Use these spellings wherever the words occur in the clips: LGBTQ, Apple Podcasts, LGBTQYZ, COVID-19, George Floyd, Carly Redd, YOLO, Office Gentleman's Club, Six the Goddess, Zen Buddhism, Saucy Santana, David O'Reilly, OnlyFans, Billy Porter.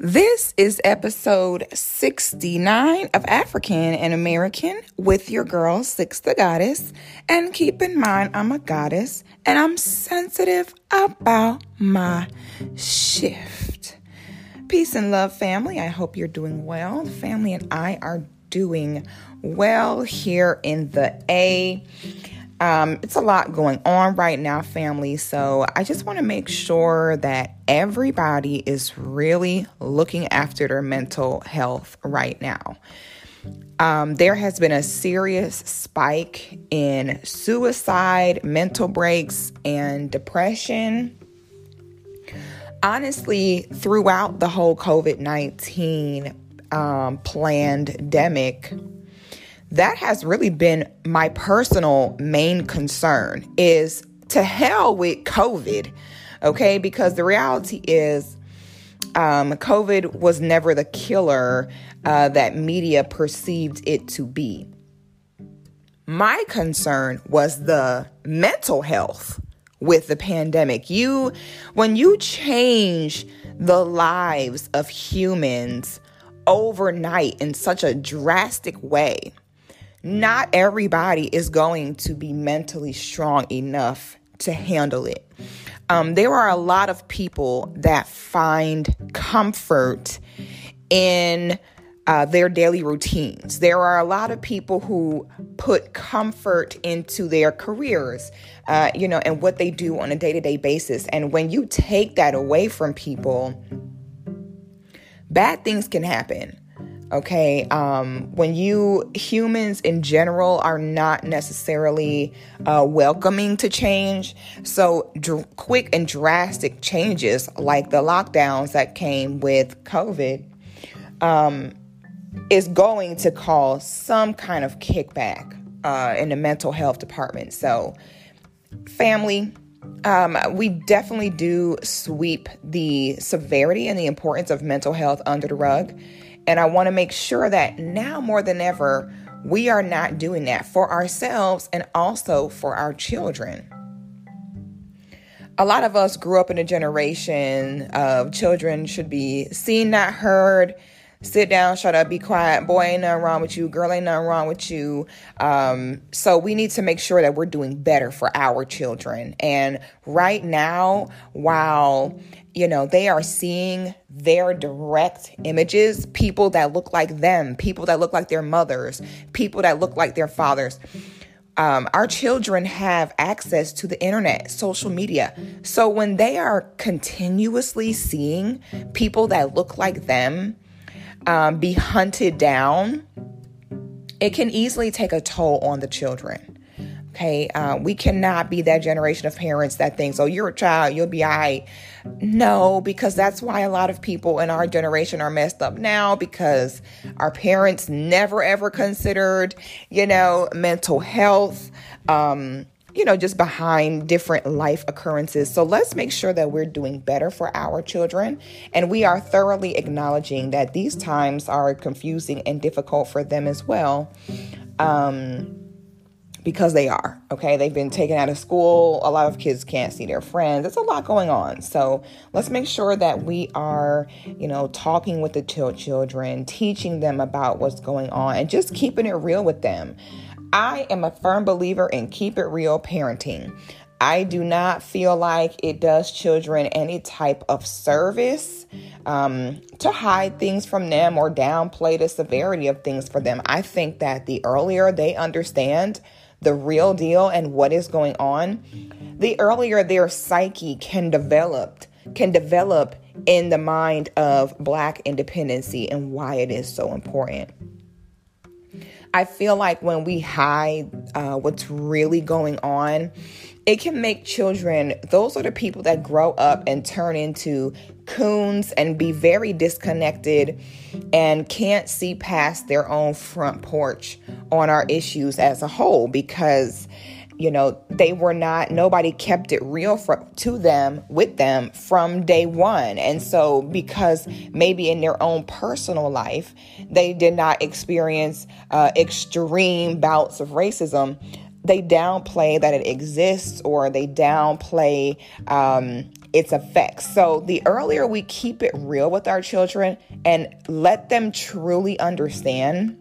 This is episode 69 of African and American with your girl, Six the Goddess. And keep in mind, I'm a goddess and I'm sensitive about my shift. Peace and love, family. I hope you're doing well. The family and I are doing well here in the A. It's a lot going on right now, family, so I just want to make sure that everybody is really looking after their mental health right now. There has been a serious spike in suicide, mental breaks, and depression. Honestly, throughout the whole COVID-19 pandemic, that has really been my personal main concern, is to hell with COVID, okay? Because the reality is COVID was never the killer that media perceived it to be. My concern was the mental health with the pandemic. When you change the lives of humans overnight in such a drastic way, not everybody is going to be mentally strong enough to handle it. There are a lot of people that find comfort in their daily routines. There are a lot of people who put comfort into their careers, and what they do on a day-to-day basis. And when you take that away from people, bad things can happen. Okay, when humans in general are not necessarily welcoming to change, so quick and drastic changes like the lockdowns that came with COVID is going to cause some kind of kickback in the mental health department. So, family, we definitely do sweep the severity and the importance of mental health under the rug. And I want to make sure that now more than ever, we are not doing that for ourselves and also for our children. A lot of us grew up in a generation of children should be seen, not heard. Sit down, shut up, be quiet. Boy, ain't nothing wrong with you. Girl, ain't nothing wrong with you. So we need to make sure that we're doing better for our children. And right now, while, they are seeing their direct images, people that look like them, people that look like their mothers, people that look like their fathers, our children have access to the internet, social media. So when they are continuously seeing people that look like them, be hunted down, it can easily take a toll on the children. Okay. We cannot be that generation of parents that thinks, oh, you're a child, you'll be all right. No, because that's why a lot of people in our generation are messed up now, because our parents never, ever considered, mental health, just behind different life occurrences. So let's make sure that we're doing better for our children. And we are thoroughly acknowledging that these times are confusing and difficult for them as well. Because they are, okay? They've been taken out of school. A lot of kids can't see their friends. It's a lot going on. So let's make sure that we are, talking with the children, teaching them about what's going on and just keeping it real with them. I am a firm believer in keep it real parenting. I do not feel like it does children any type of service to hide things from them or downplay the severity of things for them. I think that the earlier they understand the real deal and what is going on, the earlier their psyche can develop in the mind of Black independency and why it is so important. I feel like when we hide what's really going on, it can make children, those are the people that grow up and turn into coons and be very disconnected and can't see past their own front porch on our issues as a whole, because, nobody kept it real with them from day one. And so because maybe in their own personal life, they did not experience extreme bouts of racism, they downplay that it exists, or they downplay its effects. So the earlier we keep it real with our children and let them truly understand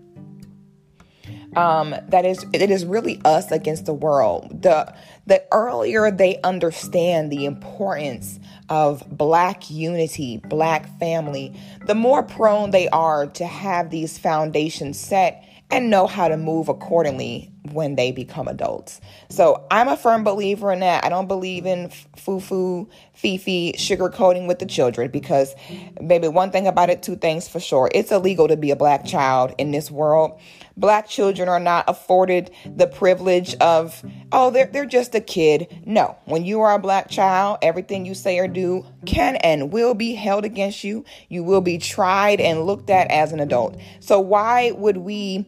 that it is really us against the world. The earlier they understand the importance of Black unity, Black family, the more prone they are to have these foundations set and know how to move accordingly when they become adults. So I'm a firm believer in that. I don't believe in foo-foo, fee-fee, sugarcoating with the children, because maybe one thing about it, two things for sure. It's illegal to be a Black child in this world. Black children are not afforded the privilege of, oh, they're just a kid. No, when you are a Black child, everything you say or do can and will be held against you. You will be tried and looked at as an adult. So why would we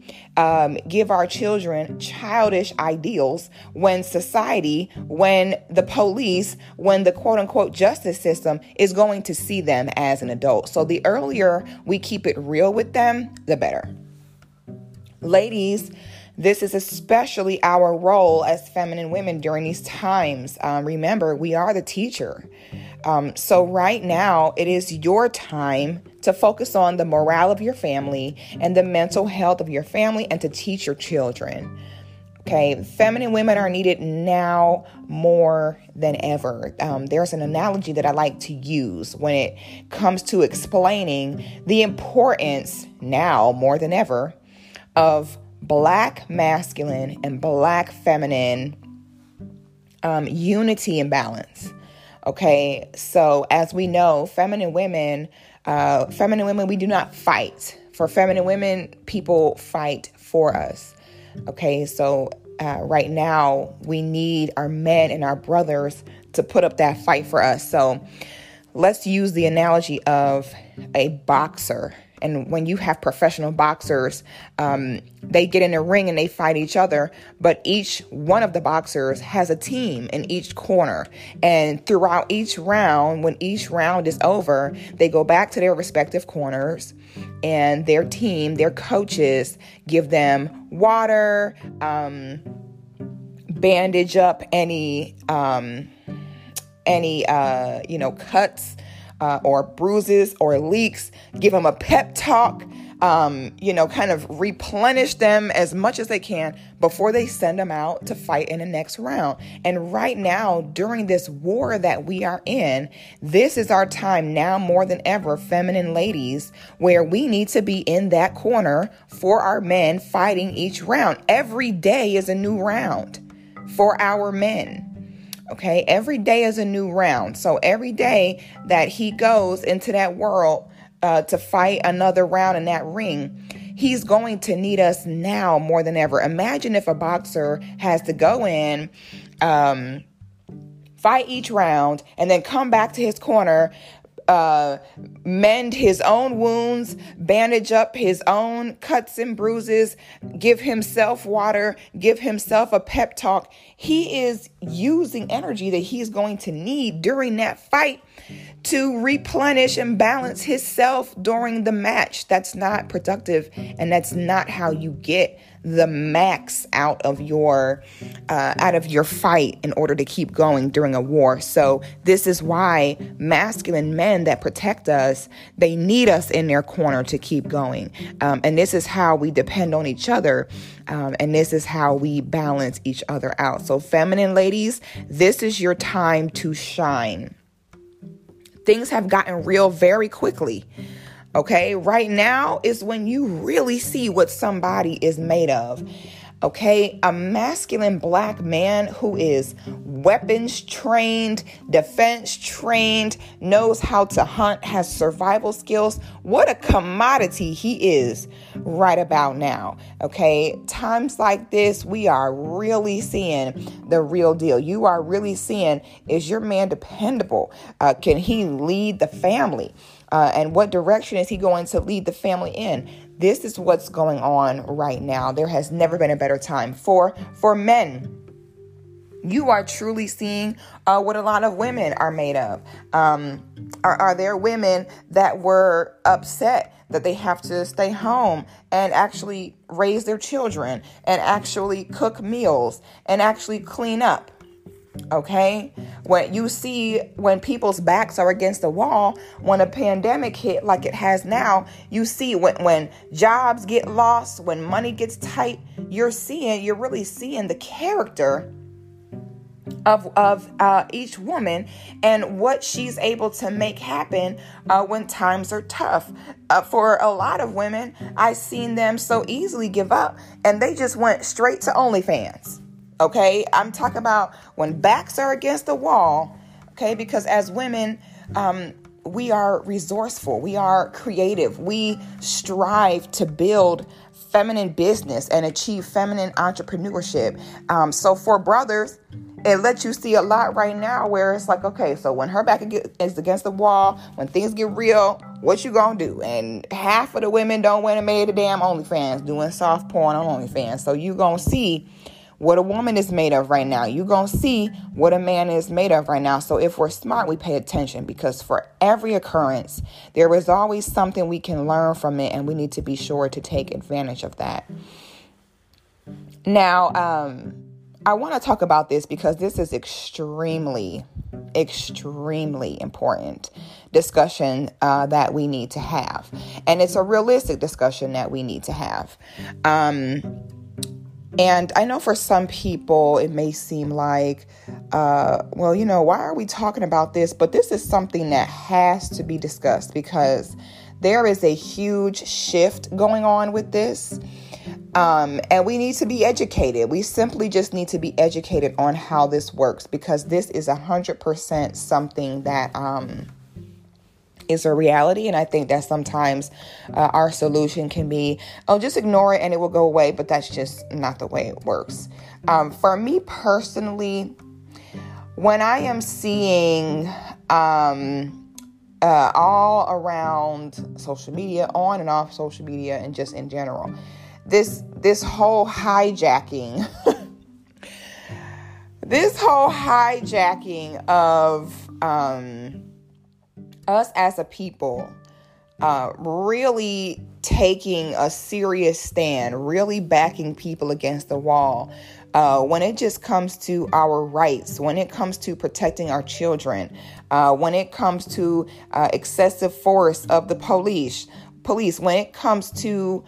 give our children childish ideals when society, when the police, when the quote unquote justice system is going to see them as an adult? So the earlier we keep it real with them, the better. Ladies, this is especially our role as feminine women during these times. Remember, we are the teacher. So right now, it is your time to focus on the morale of your family and the mental health of your family and to teach your children. Okay, feminine women are needed now more than ever. There's an analogy that I like to use when it comes to explaining the importance now more than ever of Black masculine and Black feminine unity and balance. Okay, so as we know, feminine women, we do not fight. For feminine women, people fight for us. Okay, so right now we need our men and our brothers to put up that fight for us. So let's use the analogy of a boxer. And when you have professional boxers, they get in a ring and they fight each other. But each one of the boxers has a team in each corner. And throughout each round, when each round is over, they go back to their respective corners and their team, their coaches give them water, bandage up any cuts, or bruises or leaks, give them a pep talk, kind of replenish them as much as they can before they send them out to fight in the next round. And right now, during this war that we are in, this is our time now more than ever, feminine ladies, where we need to be in that corner for our men fighting each round. Every day is a new round for our men. Okay, every day is a new round. So every day that he goes into that world to fight another round in that ring, he's going to need us now more than ever. Imagine if a boxer has to go in, fight each round, and then come back to his corner, mend his own wounds, bandage up his own cuts and bruises, give himself water, give himself a pep talk. He is using energy that he's going to need during that fight to replenish and balance himself during the match. That's not productive, and that's not how you get the max out of your fight in order to keep going during a war. So this is why masculine men that protect us, they need us in their corner to keep going. And this is how we depend on each other. And this is how we balance each other out. So feminine ladies, this is your time to shine. Things have gotten real very quickly. Okay, right now is when you really see what somebody is made of. Okay, a masculine Black man who is weapons trained, defense trained, knows how to hunt, has survival skills. What a commodity he is right about now. Okay, times like this, we are really seeing the real deal. You are really seeing, is your man dependable? Can he lead the family? And what direction is he going to lead the family in? This is what's going on right now. There has never been a better time for men. You are truly seeing what a lot of women are made of. Are there women that were upset that they have to stay home and actually raise their children and actually cook meals and actually clean up? Okay, When you see when people's backs are against the wall, when a pandemic hit like it has now, you see when jobs get lost, when money gets tight, you're really seeing the character of each woman and what she's able to make happen when times are tough. For a lot of women, I've seen them so easily give up and they just went straight to OnlyFans. Okay, I'm talking about when backs are against the wall. Okay, because as women, we are resourceful, we are creative, we strive to build feminine business and achieve feminine entrepreneurship. So for brothers, it lets you see a lot right now where it's like, okay, so when her back is against the wall, when things get real, what you gonna do? And half of the women don't went and made a damn OnlyFans doing soft porn on OnlyFans. So you gonna see what a woman is made of right now. You gonna see what a man is made of right now. So if we're smart, we pay attention, because for every occurrence, there is always something we can learn from it, and we need to be sure to take advantage of that. Now, I want to talk about this because this is extremely, extremely important discussion that we need to have. And it's a realistic discussion that we need to have. And I know for some people, it may seem like, well, you know, why are we talking about this? But this is something that has to be discussed because there is a huge shift going on with this. And we need to be educated. We simply just need to be educated on how this works, because this is 100% something that is a reality. And I think that sometimes our solution can be, oh, just ignore it and it will go away. But that's just not the way it works. For me personally, when I am seeing all around social media, on and off social media, and just in general, this whole hijacking, of us as a people, really taking a serious stand, really backing people against the wall, when it just comes to our rights, when it comes to protecting our children, when it comes to excessive force of the police, when it comes to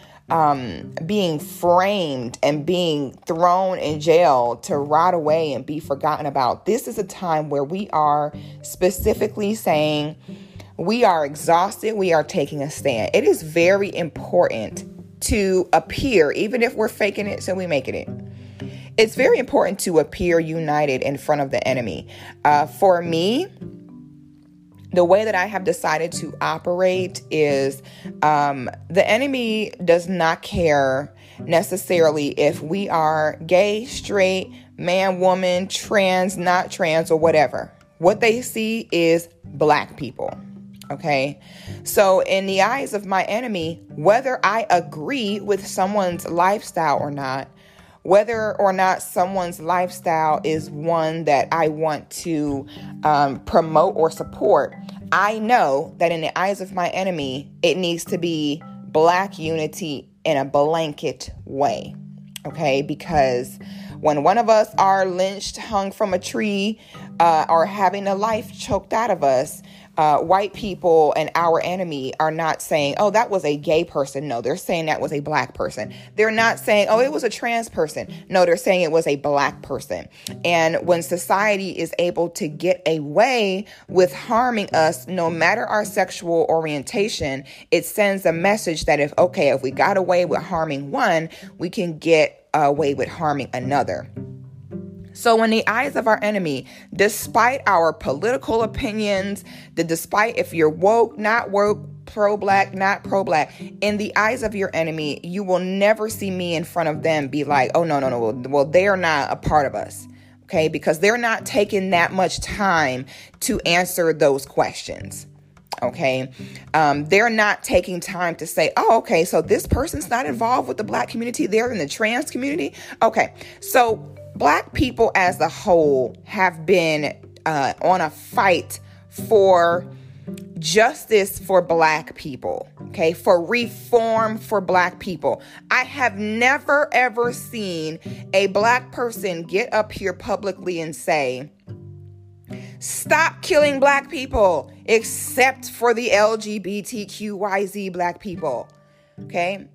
being framed and being thrown in jail to rot away and be forgotten about. This is a time where we are specifically saying we are exhausted. We are taking a stand. It is very important to appear, even if we're faking it till we making it. It's very important to appear united in front of the enemy. For me, the way that I have decided to operate is the enemy does not care necessarily if we are gay, straight, man, woman, trans, not trans, or whatever. What they see is black people. Okay, so in the eyes of my enemy, whether I agree with someone's lifestyle or not, whether or not someone's lifestyle is one that I want to promote or support, I know that in the eyes of my enemy, it needs to be black unity in a blanket way. Okay, because when one of us are lynched, hung from a tree, or having a life choked out of us, white people and our enemy are not saying, oh, that was a gay person. No, they're saying that was a black person. They're not saying, oh, it was a trans person. No, they're saying it was a black person. And when society is able to get away with harming us, no matter our sexual orientation, it sends a message that if we got away with harming one, we can get away with harming another. So in the eyes of our enemy, despite our political opinions, despite if you're woke, not woke, pro-black, not pro-black, in the eyes of your enemy, you will never see me in front of them be like, oh, no, well, they are not a part of us. Okay, because they're not taking that much time to answer those questions. Okay, they're not taking time to say, oh, okay, so this person's not involved with the black community. They're in the trans community. Okay, so black people as a whole have been on a fight for justice for black people, okay, for reform for black people. I have never, ever seen a black person get up here publicly and say Stop killing black people, except for the LGBTQYZ black people, okay?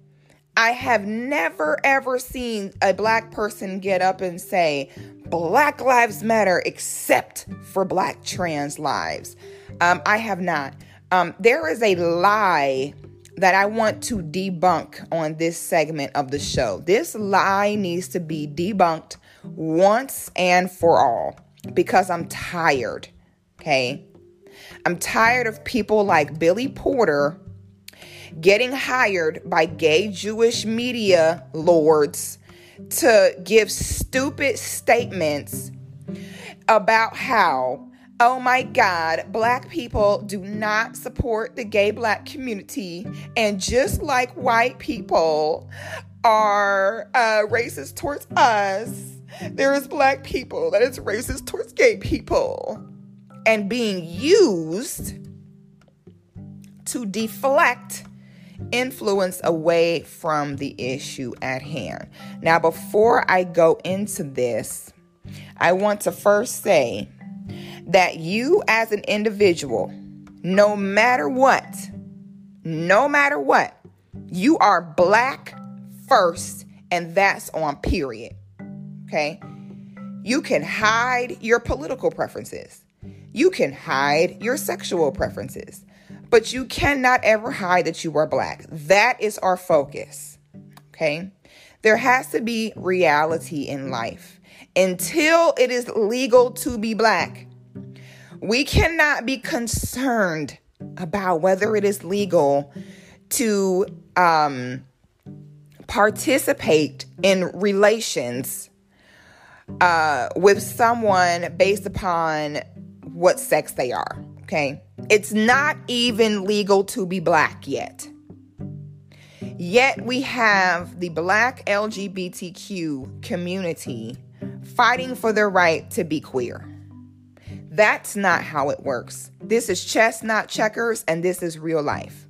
I have never, ever seen a black person get up and say, Black Lives Matter, except for black trans lives. I have not. There is a lie that I want to debunk on this segment of the show. This lie needs to be debunked once and for all, because I'm tired, okay? I'm tired of people like Billy Porter getting hired by gay Jewish media lords to give stupid statements about how, oh my God, black people do not support the gay black community, and just like white people are racist towards us, there is black people that is racist towards gay people, and being used to deflect influence away from the issue at hand. Now, before I go into this, I want to first say that you as an individual, no matter what, you are black first, and that's on period. Okay, you can hide your political preferences. You can hide your sexual preferences, but you cannot ever hide that you are black. That is our focus. Okay, there has to be reality in life. Until it is legal to be black, we cannot be concerned about whether it is legal to participate in relations with someone based upon what sex they are, okay? It's not even legal to be black yet. Yet we have the black LGBTQ community fighting for their right to be queer. That's not how it works. This is chess, not checkers, and this is real life.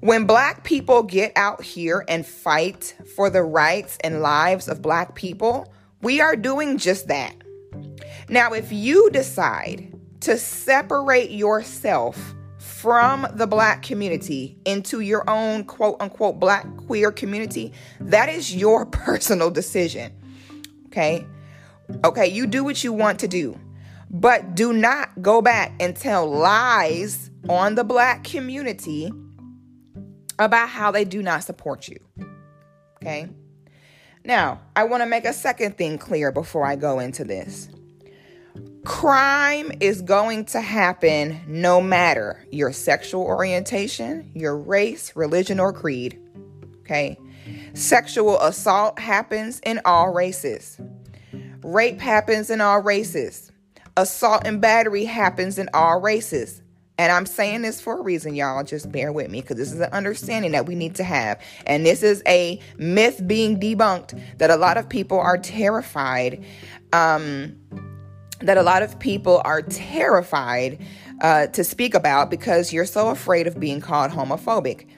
When black people get out here and fight for the rights and lives of black people, we are doing just that. Now, if you decide to separate yourself from the black community into your own quote unquote black queer community, that is your personal decision. Okay? Okay, you do what you want to do, but do not go back and tell lies on the black community about how they do not support you. Okay? Now, I want to make a second thing clear before I go into this. Crime is going to happen no matter your sexual orientation, your race, religion, or creed. Okay? Sexual assault happens in all races. Rape happens in all races. Assault and battery happens in all races. And I'm saying this for a reason, y'all. Just bear with me, because this is an understanding that we need to have. And this is a myth being debunked that a lot of people are terrified. To speak about, because you're so afraid of being called homophobic.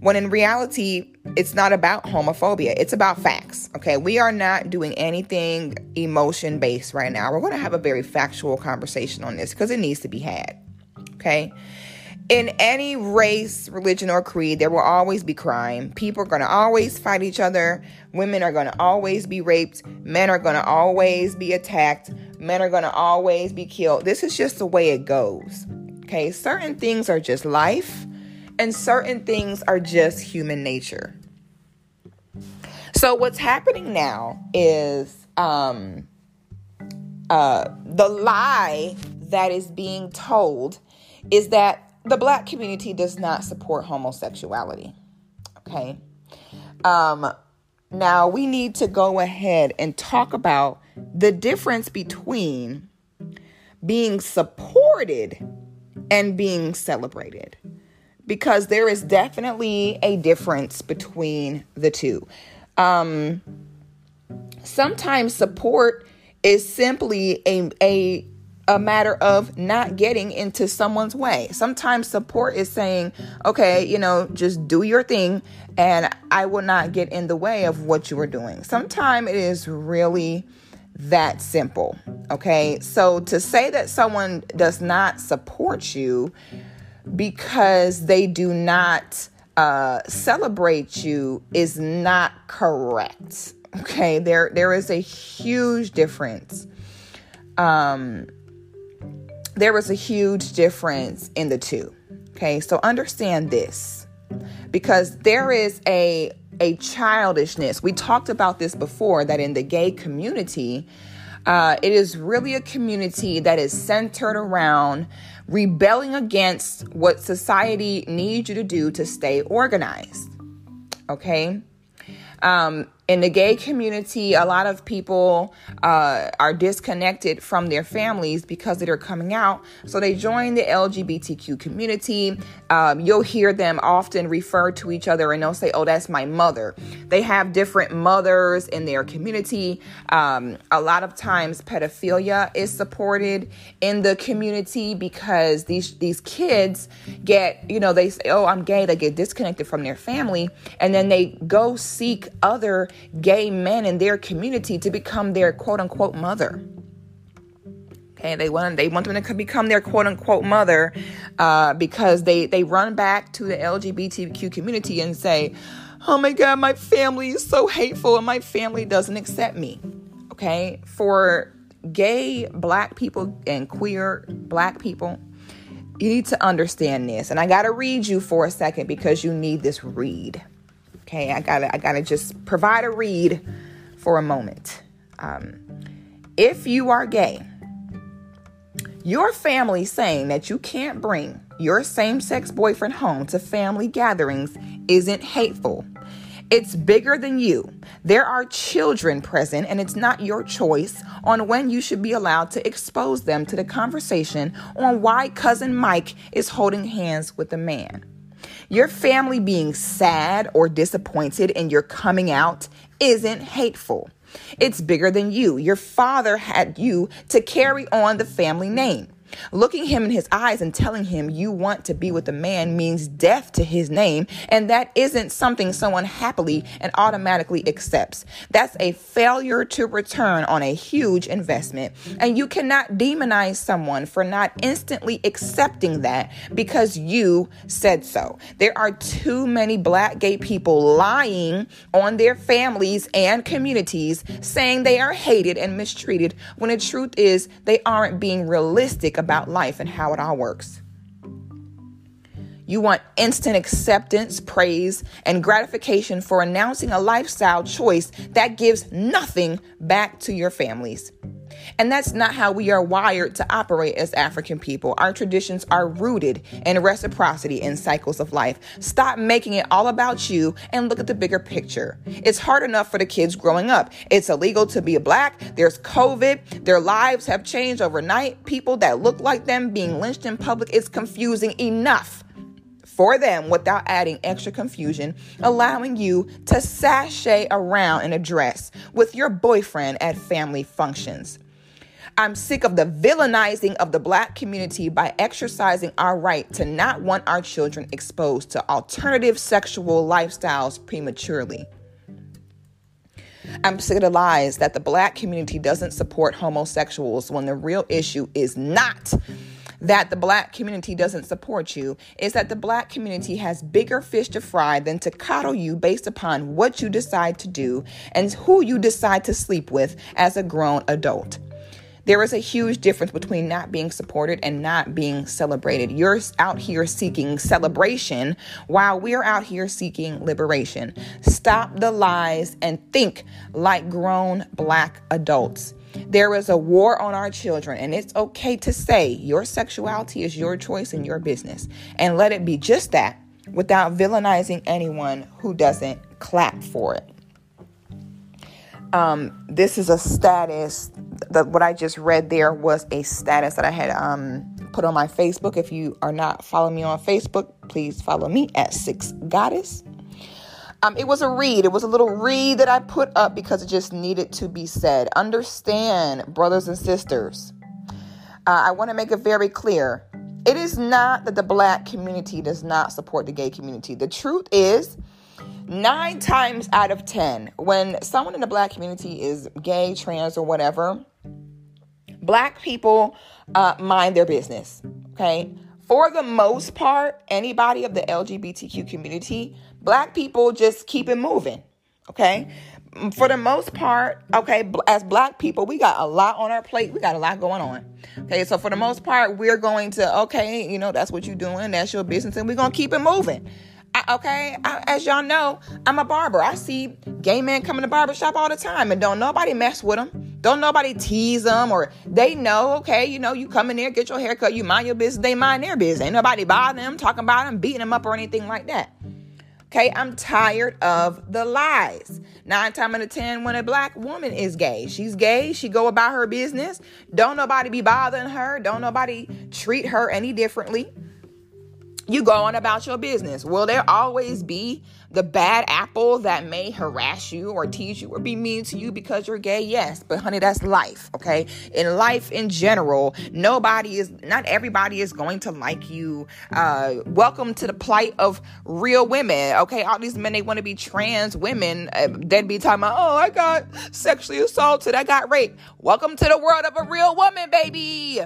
When in reality, it's not about homophobia. It's about facts. Okay, we are not doing anything emotion-based right now. We're going to have a very factual conversation on this because it needs to be had. Okay, in any race, religion, or creed, there will always be crime. People are going to always fight each other. Women are going to always be raped. Men are going to always be attacked. Men are going to always be killed. This is just the way it goes. Okay, certain things are just life, and certain things are just human nature. So what's happening now is the lie that is being told is that the black community does not support homosexuality, okay? Now, we need to go ahead and talk about the difference between being supported and being celebrated, because there is definitely a difference between the two. Sometimes support is simply a matter of not getting into someone's way. Sometimes support is saying, okay, you know, just do your thing and I will not get in the way of what you are doing. Sometimes it is really that simple. Okay. So to say that someone does not support you because they do not celebrate you is not correct. Okay. There is a huge difference. There was a huge difference in the two. Okay. So understand this, because there is a childishness. We talked about this before, that in the gay community, it is really a community that is centered around rebelling against what society needs you to do to stay organized. Okay. In the gay community, a lot of people are disconnected from their families because they're coming out. So they join the LGBTQ community. You'll hear them often refer to each other and they'll say, oh, that's my mother. They have different mothers in their community. A lot of times pedophilia is supported in the community because these kids get, they say, oh, I'm gay. They get disconnected from their family. And then they go seek other gay men in their community to become their quote unquote mother. Okay, they want them to become their quote unquote mother because they run back to the LGBTQ community and say, oh my God, my family is so hateful and my family doesn't accept me. Okay, for gay black people and queer black people, you need to understand this. And I got to read you for a second because you need this read. Okay, I gotta just provide a read for a moment. If you are gay, your family saying that you can't bring your same-sex boyfriend home to family gatherings isn't hateful. It's bigger than you. There are children present, and it's not your choice on when you should be allowed to expose them to the conversation on why cousin Mike is holding hands with a man. Your family being sad or disappointed in your coming out isn't hateful. It's bigger than you. Your father had you to carry on the family name. Looking him in his eyes and telling him you want to be with a man means death to his name, and that isn't something someone happily and automatically accepts. That's a failure to return on a huge investment, and you cannot demonize someone for not instantly accepting that because you said so. There are too many black gay people lying on their families and communities, saying they are hated and mistreated when the truth is they aren't being realistic about life and how it all works. You want instant acceptance, praise, and gratification for announcing a lifestyle choice that gives nothing back to your families. And that's not how we are wired to operate as African people. Our traditions are rooted in reciprocity and cycles of life. Stop making it all about you and look at the bigger picture. It's hard enough for the kids growing up. It's illegal to be black. There's COVID. Their lives have changed overnight. People that look like them being lynched in public is confusing enough for them without adding extra confusion, allowing you to sashay around in a dress with your boyfriend at family functions. I'm sick of the villainizing of the black community by exercising our right to not want our children exposed to alternative sexual lifestyles prematurely. I'm sick of the lies that the black community doesn't support homosexuals when the real issue is not that the black community doesn't support you, is that the black community has bigger fish to fry than to coddle you based upon what you decide to do and who you decide to sleep with as a grown adult. There is a huge difference between not being supported and not being celebrated. You're out here seeking celebration while we're out here seeking liberation. Stop the lies and think like grown black adults. There is a war on our children, and it's okay to say your sexuality is your choice and your business. And let it be just that without villainizing anyone who doesn't clap for it. This is a status. What I just read there was a status that I had put on my Facebook. If you are not following me on Facebook, please follow me at Six Goddess. It was a read. It was a little read that I put up because it just needed to be said. Understand, brothers and sisters. I want to make it very clear. It is not that the black community does not support the gay community. The truth is 9 times out of 10, when someone in the Black community is gay, trans, or whatever, Black people mind their business, okay? For the most part, anybody of the LGBTQ community, Black people just keep it moving, okay? For the most part, okay, as Black people, we got a lot on our plate. We got a lot going on. Okay, so for the most part, we're going to, okay, you know, that's what you're doing. That's your business. And we're going to keep it moving. As y'all know, I'm a barber. I see gay men come in the barbershop all the time. And don't nobody mess with them. Don't nobody tease them. Or they know, okay, you know, you come in there, get your haircut, you mind your business. They mind their business. Ain't nobody bothering them, talking about them, beating them up or anything like that. Okay, I'm tired of the lies. 9 times out of 10, when a Black woman is gay, she go about her business. Don't nobody be bothering her. Don't nobody treat her any differently. You go on about your business. Will there always be the bad apple that may harass you or tease you or be mean to you because you're gay? Yes, but honey, that's life, okay? In life in general, not everybody is going to like you. Welcome to the plight of real women, okay? All these men, they want to be trans women. They'd be talking about, oh, I got sexually assaulted, I got raped. Welcome to the world of a real woman, baby.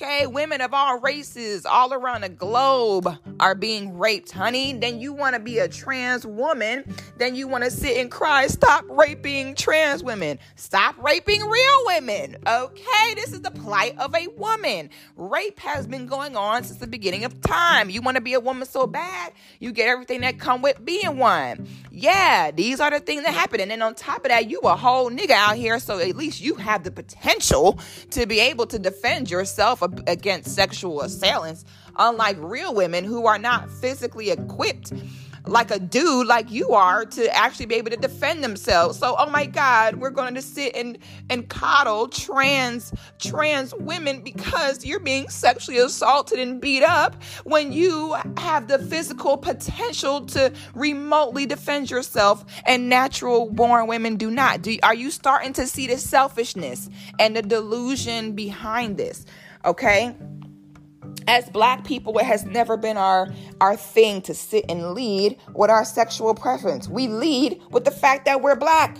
Okay, women of all races all around the globe are being raped, honey. Then you want to be a trans woman. Then you want to sit and cry. Stop raping trans women. Stop raping real women. Okay, this is the plight of a woman. Rape has been going on since the beginning of time. You want to be a woman so bad, you get everything that come with being one. Yeah, these are the things that happen. And then on top of that, you a whole nigga out here. So at least you have the potential to be able to defend yourself against sexual assailants, unlike real women who are not physically equipped like a dude like you are to actually be able to defend themselves. So, oh my God, we're going to sit and coddle trans women because you're being sexually assaulted and beat up when you have the physical potential to remotely defend yourself, and natural born women do not. Are you starting to see the selfishness and the delusion behind this? Okay? As Black people, it has never been our thing to sit and lead with our sexual preference. We lead with the fact that we're Black.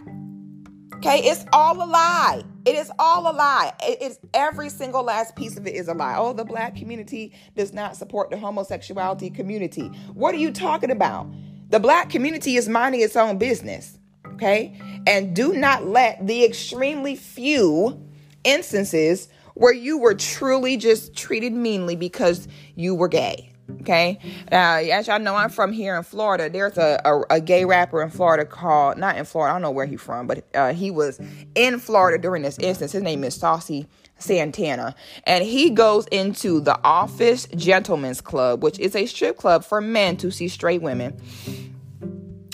Okay, it's all a lie. It is all a lie. It is, every single last piece of it is a lie. Oh, the Black community does not support the homosexuality community. What are you talking about? The Black community is minding its own business. Okay, and do not let the extremely few instances where you were truly just treated meanly because you were gay, okay? As y'all know, I'm from here in Florida. There's a gay rapper in Florida called, not in Florida, I don't know where he's from, but he was in Florida during this instance. His name is Saucy Santana. And he goes into the Office Gentleman's Club, which is a strip club for men to see straight women.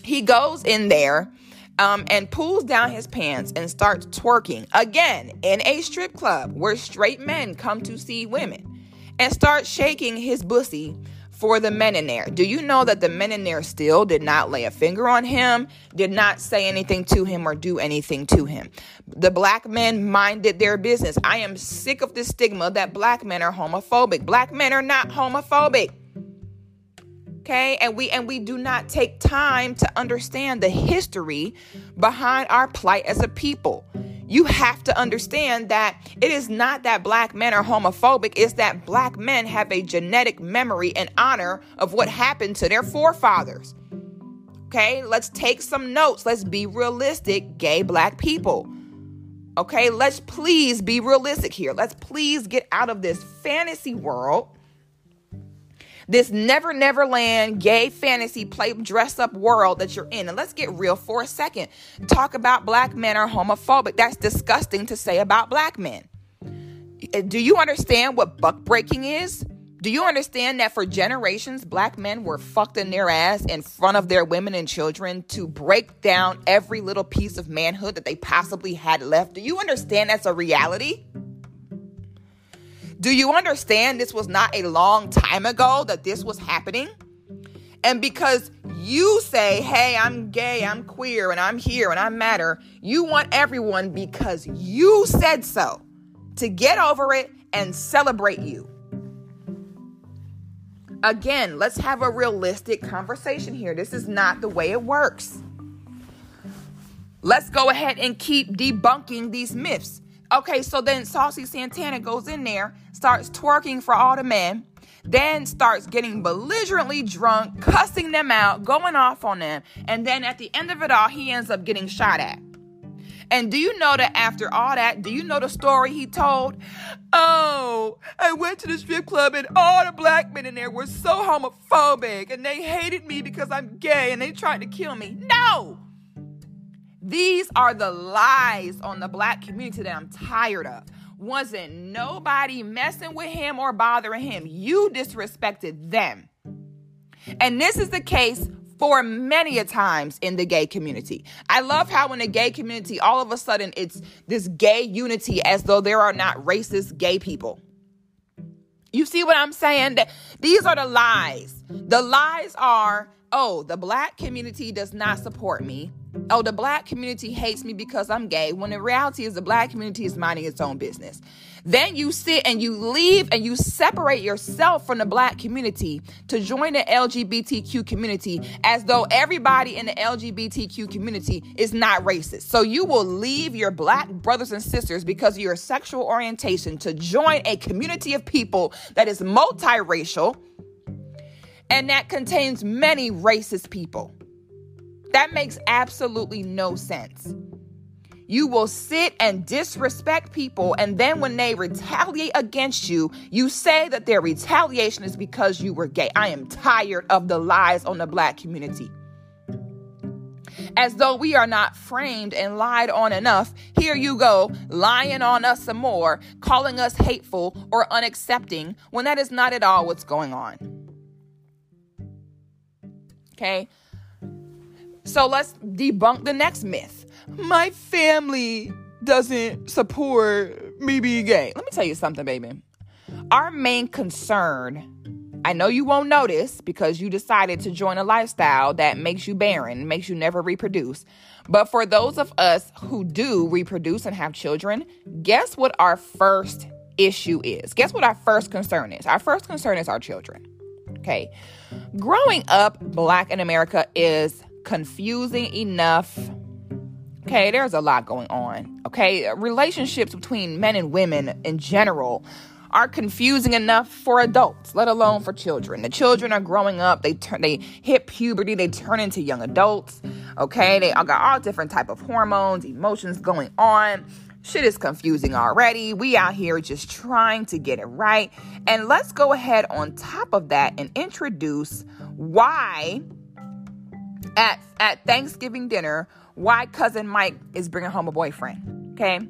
He goes in there and pulls down his pants and starts twerking again in a strip club where straight men come to see women, and starts shaking his pussy for the men in there. Do you know that the men in there still did not lay a finger on him, did not say anything to him or do anything to him? The Black men minded their business. I am sick of the stigma that Black men are homophobic. Black men are not homophobic. Okay, and we do not take time to understand the history behind our plight as a people. You have to understand that it is not that Black men are homophobic. It's that Black men have a genetic memory and honor of what happened to their forefathers. Okay, let's take some notes. Let's be realistic, gay Black people. Okay, let's please be realistic here. Let's please get out of this fantasy world. This never land gay fantasy play dress up world that you're in. And let's get real for a second. Talk about Black men are homophobic. That's disgusting to say about Black men. Do you understand what buck breaking is? Do you understand that for generations, Black men were fucked in their ass in front of their women and children to break down every little piece of manhood that they possibly had left? Do you understand that's a reality? Do you understand this was not a long time ago that this was happening? And because you say, hey, I'm gay, I'm queer, and I'm here, and I matter, you want everyone, because you said so, to get over it and celebrate you. Again, let's have a realistic conversation here. This is not the way it works. Let's go ahead and keep debunking these myths. Okay, so then Saucy Santana goes in there, starts twerking for all the men, then starts getting belligerently drunk, cussing them out, going off on them. And then at the end of it all, he ends up getting shot at. And do you know that after all that, do you know the story he told? Oh, I went to the strip club and all the black men in there were so homophobic and they hated me because I'm gay and they tried to kill me. No! These are the lies on the black community that I'm tired of. Wasn't nobody messing with him or bothering him. You disrespected them. And this is the case for many a times in the gay community. I love how in the gay community, all of a sudden, it's this gay unity as though there are not racist gay people. You see what I'm saying? These are the lies. The lies are, oh, the black community does not support me. Oh, the black community hates me because I'm gay. When the reality is the black community is minding its own business. Then you sit and you leave and you separate yourself from the black community to join the LGBTQ community as though everybody in the LGBTQ community is not racist. So you will leave your black brothers and sisters because of your sexual orientation to join a community of people that is multiracial and that contains many racist people. That makes absolutely no sense. You will sit and disrespect people, and then when they retaliate against you, you say that their retaliation is because you were gay. I am tired of the lies on the black community. As though we are not framed and lied on enough, here you go, lying on us some more, calling us hateful or unaccepting, when that is not at all what's going on. Okay? So let's debunk the next myth. My family doesn't support me being gay. Let me tell you something, baby. Our main concern, I know you won't notice because you decided to join a lifestyle that makes you barren, makes you never reproduce. But for those of us who do reproduce and have children, guess what our first issue is? Guess what our first concern is? Our first concern is our children. Okay. Growing up black in America is confusing enough. Okay, there's a lot going on. Okay, relationships between men and women in general are confusing enough for adults, let alone for children. The children are growing up. They hit puberty. They turn into young adults. Okay, they got all different type of hormones, emotions going on. Shit is confusing already. We out here just trying to get it right. And let's go ahead on top of that and introduce why At Thanksgiving dinner, why Cousin Mike is bringing home a boyfriend, okay?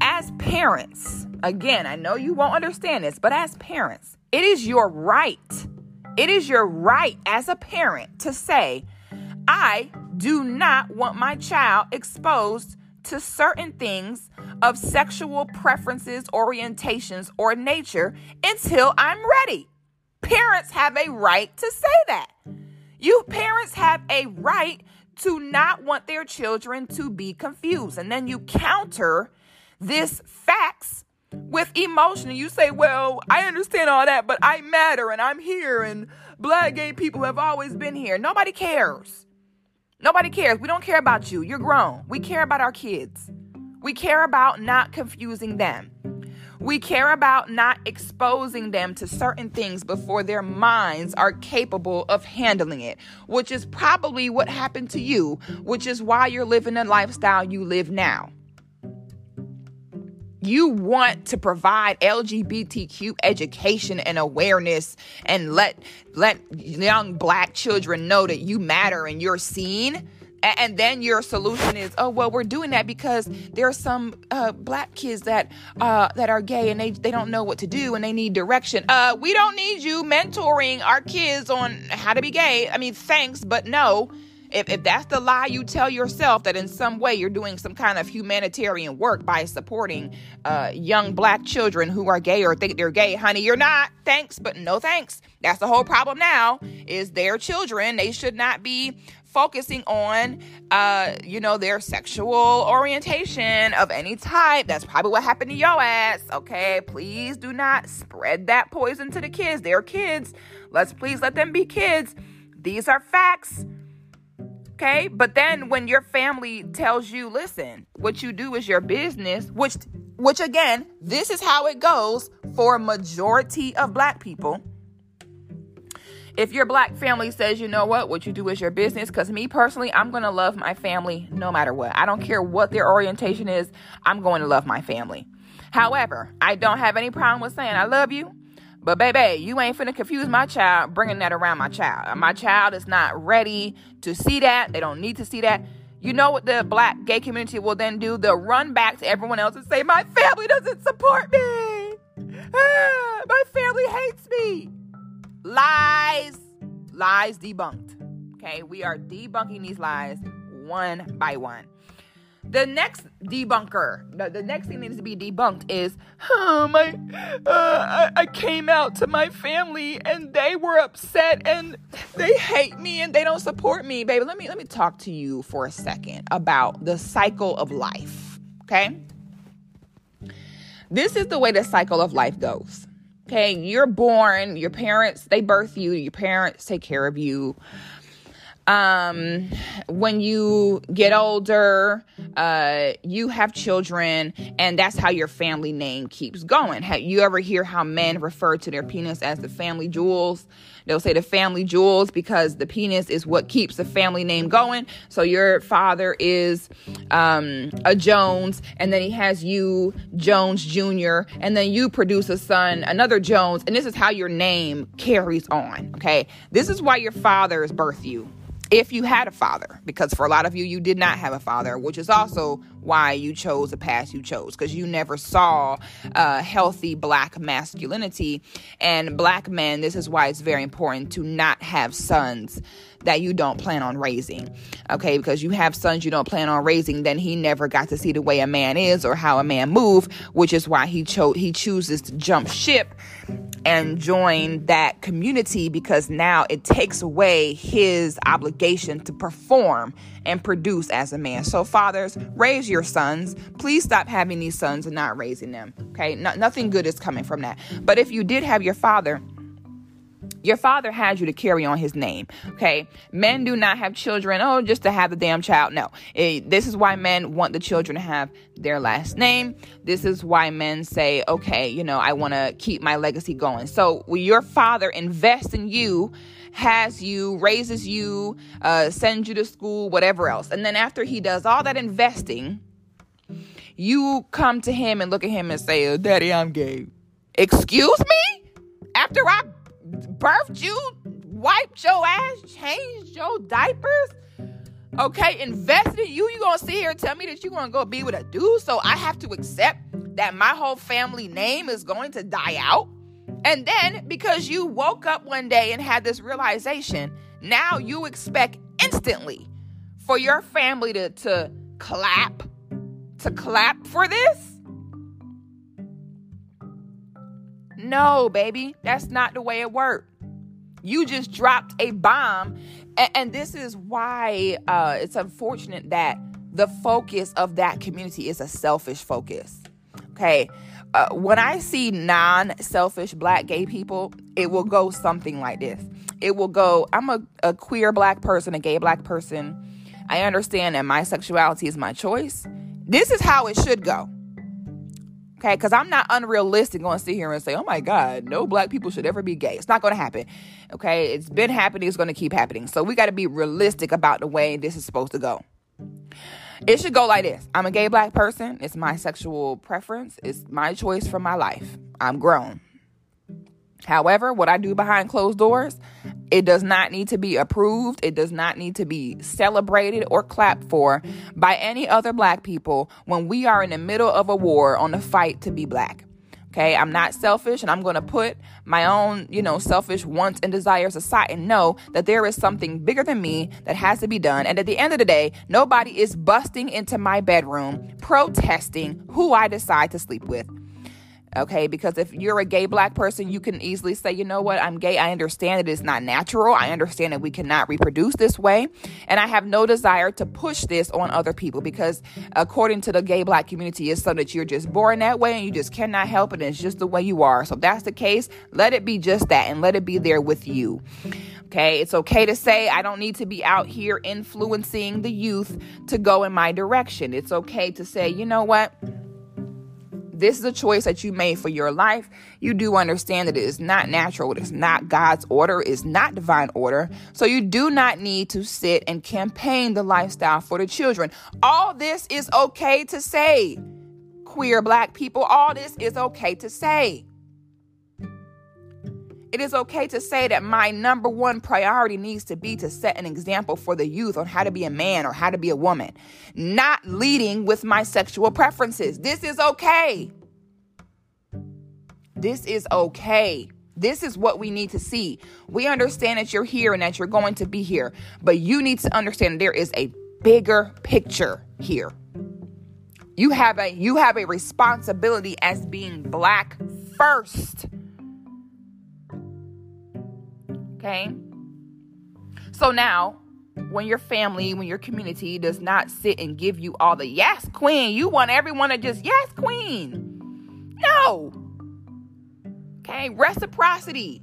As parents, again, I know you won't understand this, but as parents, it is your right. It is your right as a parent to say, I do not want my child exposed to certain things of sexual preferences, orientations, or nature until I'm ready. Parents have a right to say that. You parents have a right to not want their children to be confused. And then you counter this facts with emotion. And you say, well, I understand all that, but I matter and I'm here and black gay people have always been here. Nobody cares. Nobody cares. We don't care about you. You're grown. We care about our kids. We care about not confusing them. We care about not exposing them to certain things before their minds are capable of handling it, which is probably what happened to you, which is why you're living the lifestyle you live now. You want to provide LGBTQ education and awareness and let young black children know that you matter and you're seen. And then your solution is, oh, well, we're doing that because there are some black kids that are gay and they don't know what to do and they need direction. We don't need you mentoring our kids on how to be gay. I mean, thanks, but no. If that's the lie you tell yourself, that in some way you're doing some kind of humanitarian work by supporting young black children who are gay or think they're gay, honey, you're not. Thanks, but no thanks. That's the whole problem now is their children. They should not be focusing on, their sexual orientation of any type. That's probably what happened to your ass. Okay, please do not spread that poison to the kids. They're kids. Let's please let them be kids. These are facts. Okay, but then when your family tells you, listen, what you do is your business, which again, this is how it goes for a majority of Black people. If your Black family says, you know what you do is your business, because me personally, I'm going to love my family no matter what. I don't care what their orientation is. I'm going to love my family. However, I don't have any problem with saying I love you. But baby, you ain't finna confuse my child bringing that around my child. My child is not ready to see that. They don't need to see that. You know what the Black gay community will then do? They'll run back to everyone else and say, my family doesn't support me. Ah, my family hates me. Lies. Lies debunked. Okay, we are debunking these lies one by one. The next debunker, the next thing that needs to be debunked is, I came out to my family and they were upset and they hate me and they don't support me. Baby, let me talk to you for a second about the cycle of life, okay? This is the way the cycle of life goes, okay? You're born, your parents, they birth you, your parents take care of you. When you get older, you have children, and that's how your family name keeps going. You ever hear how men refer to their penis as the family jewels? They'll say the family jewels because the penis is what keeps the family name going. So your father is a Jones, and then he has you, Jones Jr., and then you produce a son, another Jones, and this is how your name carries on, okay? This is why your fathers birth you, if you had a father, because for a lot of you, you did not have a father, which is also why you chose the path you chose, because you never saw healthy Black masculinity. And Black men, this is why it's very important to not have sons that you don't plan on raising, okay? Because you have sons you don't plan on raising, then he never got to see the way a man is or how a man move, which is why he chooses to jump ship and join that community, because now it takes away his obligation to perform and produce as a man. So fathers, raise your sons. Please stop having these sons and not raising them, okay? Nothing good is coming from that. But if you did have your father had you to carry on his name, okay? Men do not have children, just to have the damn child. No, this is why men want the children to have their last name. This is why men say, okay, I want to keep my legacy going. So when your father invests in you, has you, raises you, sends you to school, whatever else. And then after he does all that investing, you come to him and look at him and say, oh, Daddy, I'm gay. Excuse me? After I birthed you, wiped your ass, changed your diapers, okay, invested in you, you gonna sit here and tell me that you gonna go be with a dude? So I have to accept that my whole family name is going to die out? And then because you woke up one day and had this realization, now you expect instantly for your family to clap for this? No, baby, that's not the way it worked. You just dropped a bomb. And this is why it's unfortunate that the focus of that community is a selfish focus. Okay. When I see non-selfish Black gay people, it will go something like this. It will go, I'm a queer Black person, a gay Black person. I understand that my sexuality is my choice. This is how it should go. Okay, because I'm not unrealistic going to sit here and say, oh my God, no Black people should ever be gay. It's not going to happen. Okay, it's been happening. It's going to keep happening. So we got to be realistic about the way this is supposed to go. It should go like this. I'm a gay Black person. It's my sexual preference. It's my choice for my life. I'm grown. However, what I do behind closed doors, it does not need to be approved. It does not need to be celebrated or clapped for by any other Black people when we are in the middle of a war on the fight to be Black. Okay, I'm not selfish, and I'm going to put my own, selfish wants and desires aside and know that there is something bigger than me that has to be done. And at the end of the day, nobody is busting into my bedroom protesting who I decide to sleep with. Okay, because if you're a gay black person, you can easily say, you know what, I'm gay. I understand that it's not natural. I understand that we cannot reproduce this way. And I have no desire to push this on other people because according to the gay black community, it's something that you're just born that way and you just cannot help it. And it's just the way you are. So if that's the case, let it be just that and let it be there with you. Okay, it's okay to say I don't need to be out here influencing the youth to go in my direction. It's okay to say, you know what? This is a choice that you made for your life. You do understand that it is not natural. It is not God's order. It is not divine order. So you do not need to sit and campaign the lifestyle for the children. All this is okay to say, queer black people. All this is okay to say. It is okay to say that my number one priority needs to be to set an example for the youth on how to be a man or how to be a woman, not leading with my sexual preferences. This is okay. This is okay. This is what we need to see. We understand that you're here and that you're going to be here, but you need to understand there is a bigger picture here. You have a responsibility as being black first. Okay, so now when your family, when your community does not sit and give you all the yes, queen, you want everyone to just yes, queen. No. Okay, reciprocity.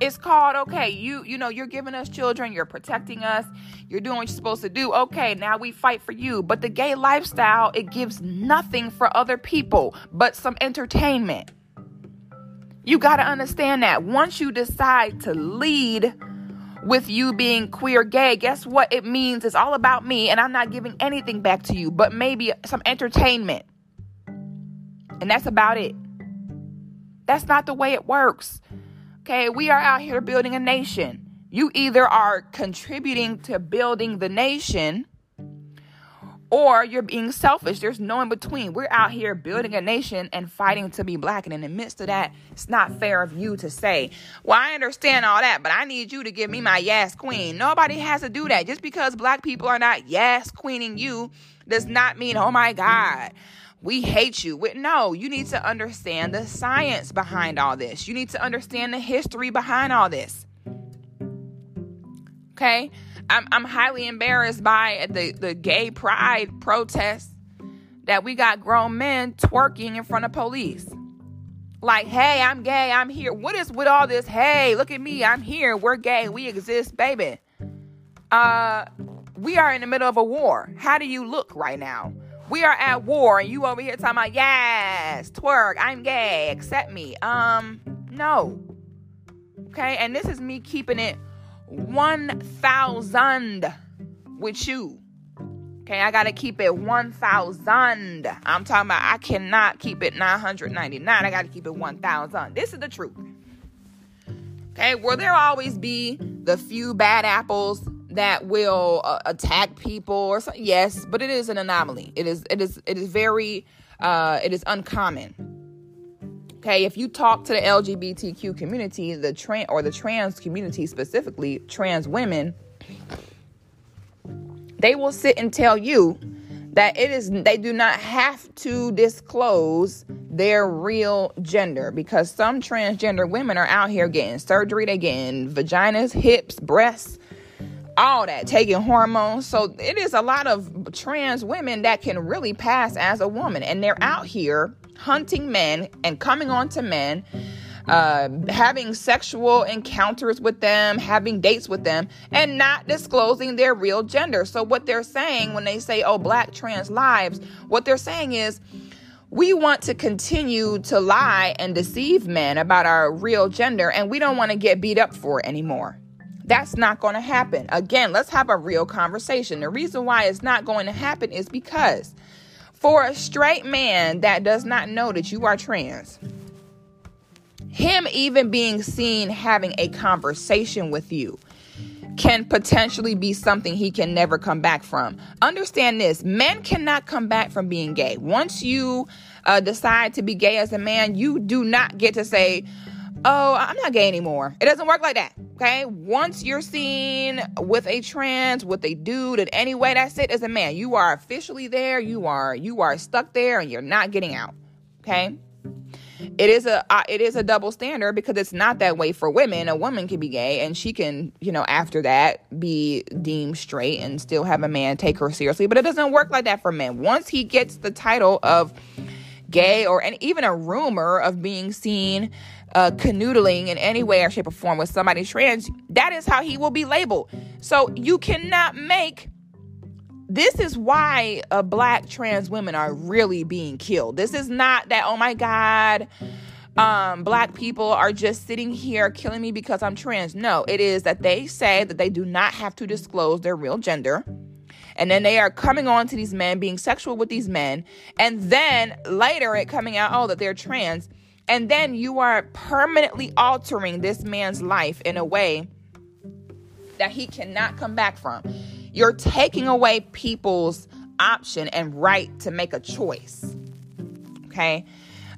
It's called, okay, you know, you're giving us children, you're protecting us, you're doing what you're supposed to do. Okay, now we fight for you. But the gay lifestyle, it gives nothing for other people but some entertainment. You got to understand that once you decide to lead with you being queer gay, guess what it means? It's all about me and I'm not giving anything back to you, but maybe some entertainment. And that's about it. That's not the way it works. Okay, we are out here building a nation. You either are contributing to building the nation or you're being selfish. There's no in between. We're out here building a nation and fighting to be black. And in the midst of that, it's not fair of you to say, well, I understand all that, but I need you to give me my yes, queen. Nobody has to do that. Just because black people are not yes, queening you does not mean, oh, my God, we hate you. No, you need to understand the science behind all this. You need to understand the history behind all this. Okay? I'm highly embarrassed by the gay pride protest that we got grown men twerking in front of police. Like, hey, I'm gay. I'm here. What is with all this? Hey, look at me. I'm here. We're gay. We exist, baby. We are in the middle of a war. How do you look right now? We are at war and you over here talking about, yes, twerk. I'm gay. Accept me. No. Okay. And this is me keeping it 1,000 with you. Okay, I gotta keep it 1,000. I'm talking about I cannot keep it 999. I gotta keep it 1,000. This is the truth. Okay, will there always be the few bad apples that will attack people or something? Yes, but it is an anomaly. It is very it is uncommon. Okay, if you talk to the LGBTQ community, the trans community specifically, trans women, they will sit and tell you that they do not have to disclose their real gender because some transgender women are out here getting surgery, they getting vaginas, hips, breasts, all that, taking hormones. So it is a lot of trans women that can really pass as a woman, and they're out here hunting men and coming on to men, having sexual encounters with them, having dates with them, and not disclosing their real gender. So what they're saying when they say, oh, black trans lives, what they're saying is we want to continue to lie and deceive men about our real gender, and we don't want to get beat up for it anymore. That's not going to happen. Again, let's have a real conversation. The reason why it's not going to happen is because for a straight man that does not know that you are trans, him even being seen having a conversation with you can potentially be something he can never come back from. Understand this, men cannot come back from being gay. Once you decide to be gay as a man, you do not get to say, oh, I'm not gay anymore. It doesn't work like that, okay? Once you're seen with a trans, with a dude in any way, that's it as a man. You are officially there. You are stuck there and you're not getting out, okay? It is a double standard, because it's not that way for women. A woman can be gay and she can, after that be deemed straight and still have a man take her seriously. But it doesn't work like that for men. Once he gets the title of gay or and even a rumor of being seen canoodling in any way or shape or form with somebody trans, that is how he will be labeled. So you cannot make... This is why black trans women are really being killed. This is not that, oh my God, black people are just sitting here killing me because I'm trans. No, it is that they say that they do not have to disclose their real gender. And then they are coming on to these men, being sexual with these men. And then later it coming out, oh, that they're trans. And then you are permanently altering this man's life in a way that he cannot come back from. You're taking away people's option and right to make a choice, okay?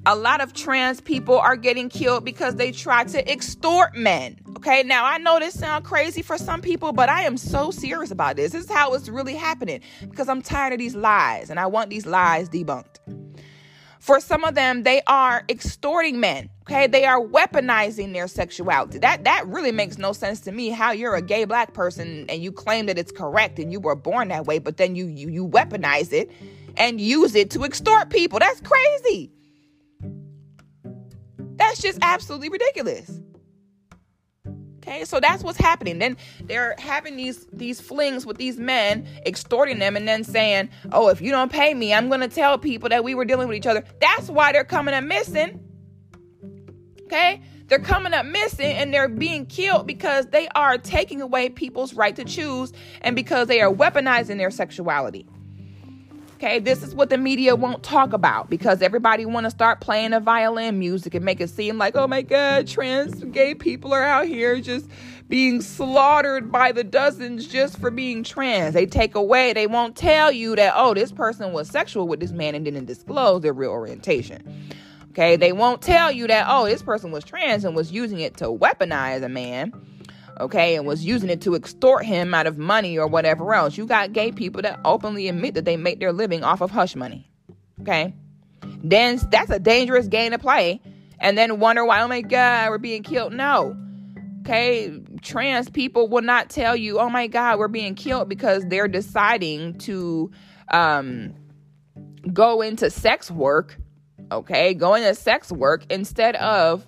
A lot of trans people are getting killed because they try to extort men, okay? Now, I know this sounds crazy for some people, but I am so serious about this. This is how it's really happening, because I'm tired of these lies, and I want these lies debunked. For some of them, they are extorting men, okay? They are weaponizing their sexuality. That really makes no sense to me, how you're a gay black person and you claim that it's correct and you were born that way, but then you weaponize it and use it to extort people. That's crazy. That's just absolutely ridiculous. Okay, so that's what's happening. Then they're having these flings with these men, extorting them, and then saying, oh, if you don't pay me, I'm going to tell people that we were dealing with each other. That's why they're coming up missing. Okay, they're coming up missing and they're being killed because they are taking away people's right to choose and because they are weaponizing their sexuality. Okay, this is what the media won't talk about, because everybody want to start playing the violin music and make it seem like, oh my God, trans gay people are out here just being slaughtered by the dozens just for being trans. They won't tell you that, oh, this person was sexual with this man and didn't disclose their real orientation. Okay, they won't tell you that, oh, this person was trans and was using it to weaponize a man. Okay, and was using it to extort him out of money or whatever else. You got gay people that openly admit that they make their living off of hush money. Okay, then that's a dangerous game to play, and then wonder why, oh my God, we're being killed. No, okay, trans people will not tell you, oh my God, we're being killed, because they're deciding to go into sex work. Okay, go into sex work instead of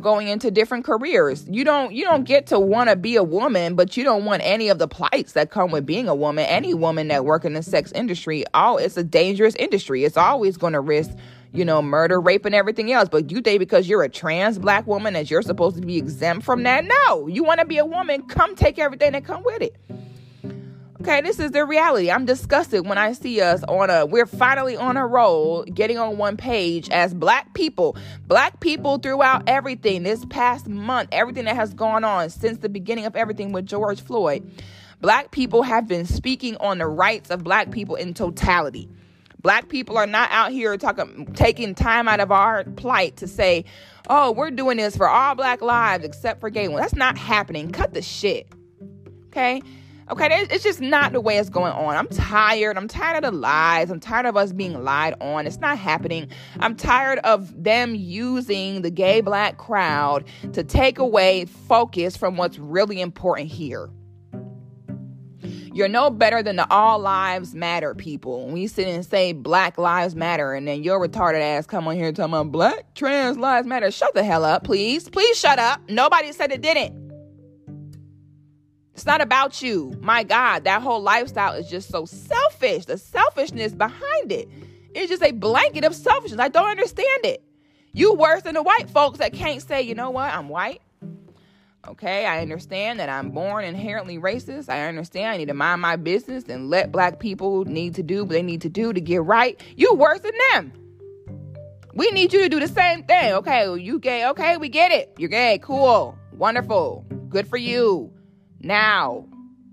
going into different careers. You don't get to want to be a woman, but you don't want any of the plights that come with being a woman. Any woman that work in the sex industry, it's a dangerous industry. It's always going to risk, murder, rape, and everything else. But you think because you're a trans black woman that you're supposed to be exempt from that? No, you want to be a woman, come take everything that come with it. Okay, this is the reality. I'm disgusted when I see us we're finally on a roll, getting on one page as black people. Black people throughout everything this past month, everything that has gone on since the beginning of everything with George Floyd, black people have been speaking on the rights of black people in totality. Black people are not out here taking time out of our plight to say, oh, we're doing this for all black lives except for gay ones. That's not happening. Cut the shit. Okay? Okay, it's just not the way it's going on. I'm tired. I'm tired of the lies. I'm tired of us being lied on. It's not happening. I'm tired of them using the gay black crowd to take away focus from what's really important here. You're no better than the all lives matter people. When you sit and say black lives matter, and then your retarded ass come on here and tell them black trans lives matter. Shut the hell up, please. Please shut up. Nobody said it didn't. It's not about you. My God, that whole lifestyle is just so selfish. The selfishness behind it is just a blanket of selfishness. I don't understand it. You worse than the white folks that can't say, you know what, I'm white. Okay, I understand that I'm born inherently racist. I understand I need to mind my business and let black people need to do what they need to do to get right. You worse than them. We need you to do the same thing. Okay, well, you gay. Okay, we get it. You're gay. Cool. Wonderful. Good for you. Now,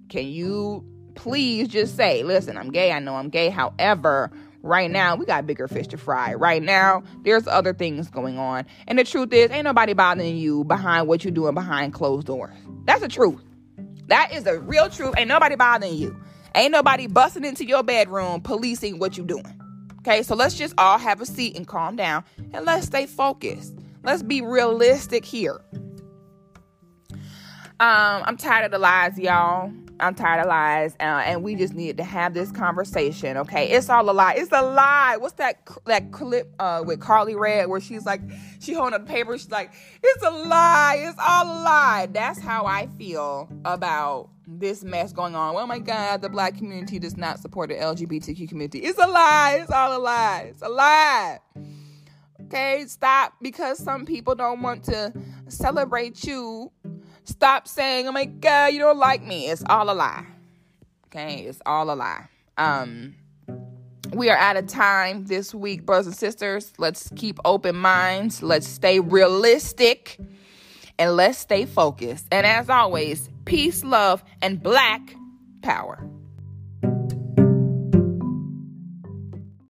can you please just say, listen, I'm gay. I know I'm gay. However, right now, we got bigger fish to fry. Right now, there's other things going on. And the truth is, ain't nobody bothering you behind what you're doing behind closed doors. That's the truth. That is the real truth. Ain't nobody bothering you. Ain't nobody busting into your bedroom, policing what you're doing. Okay, so let's just all have a seat and calm down and let's stay focused. Let's be realistic here. I'm tired of the lies, y'all. I'm tired of lies, and we just needed to have this conversation, okay? It's all a lie. It's a lie. What's that clip with Carly Redd where she's like, she holding up the paper, she's like, it's a lie. It's all a lie. That's how I feel about this mess going on. Oh, my God, the black community does not support the LGBTQ community. It's a lie. It's all a lie. It's a lie. Okay, stop, because some people don't want to celebrate you. Stop saying, oh my God, you don't like me. It's all a lie. Okay, it's all a lie. We are out of time this week, brothers and sisters. Let's keep open minds. Let's stay realistic. And let's stay focused. And as always, peace, love, and black power.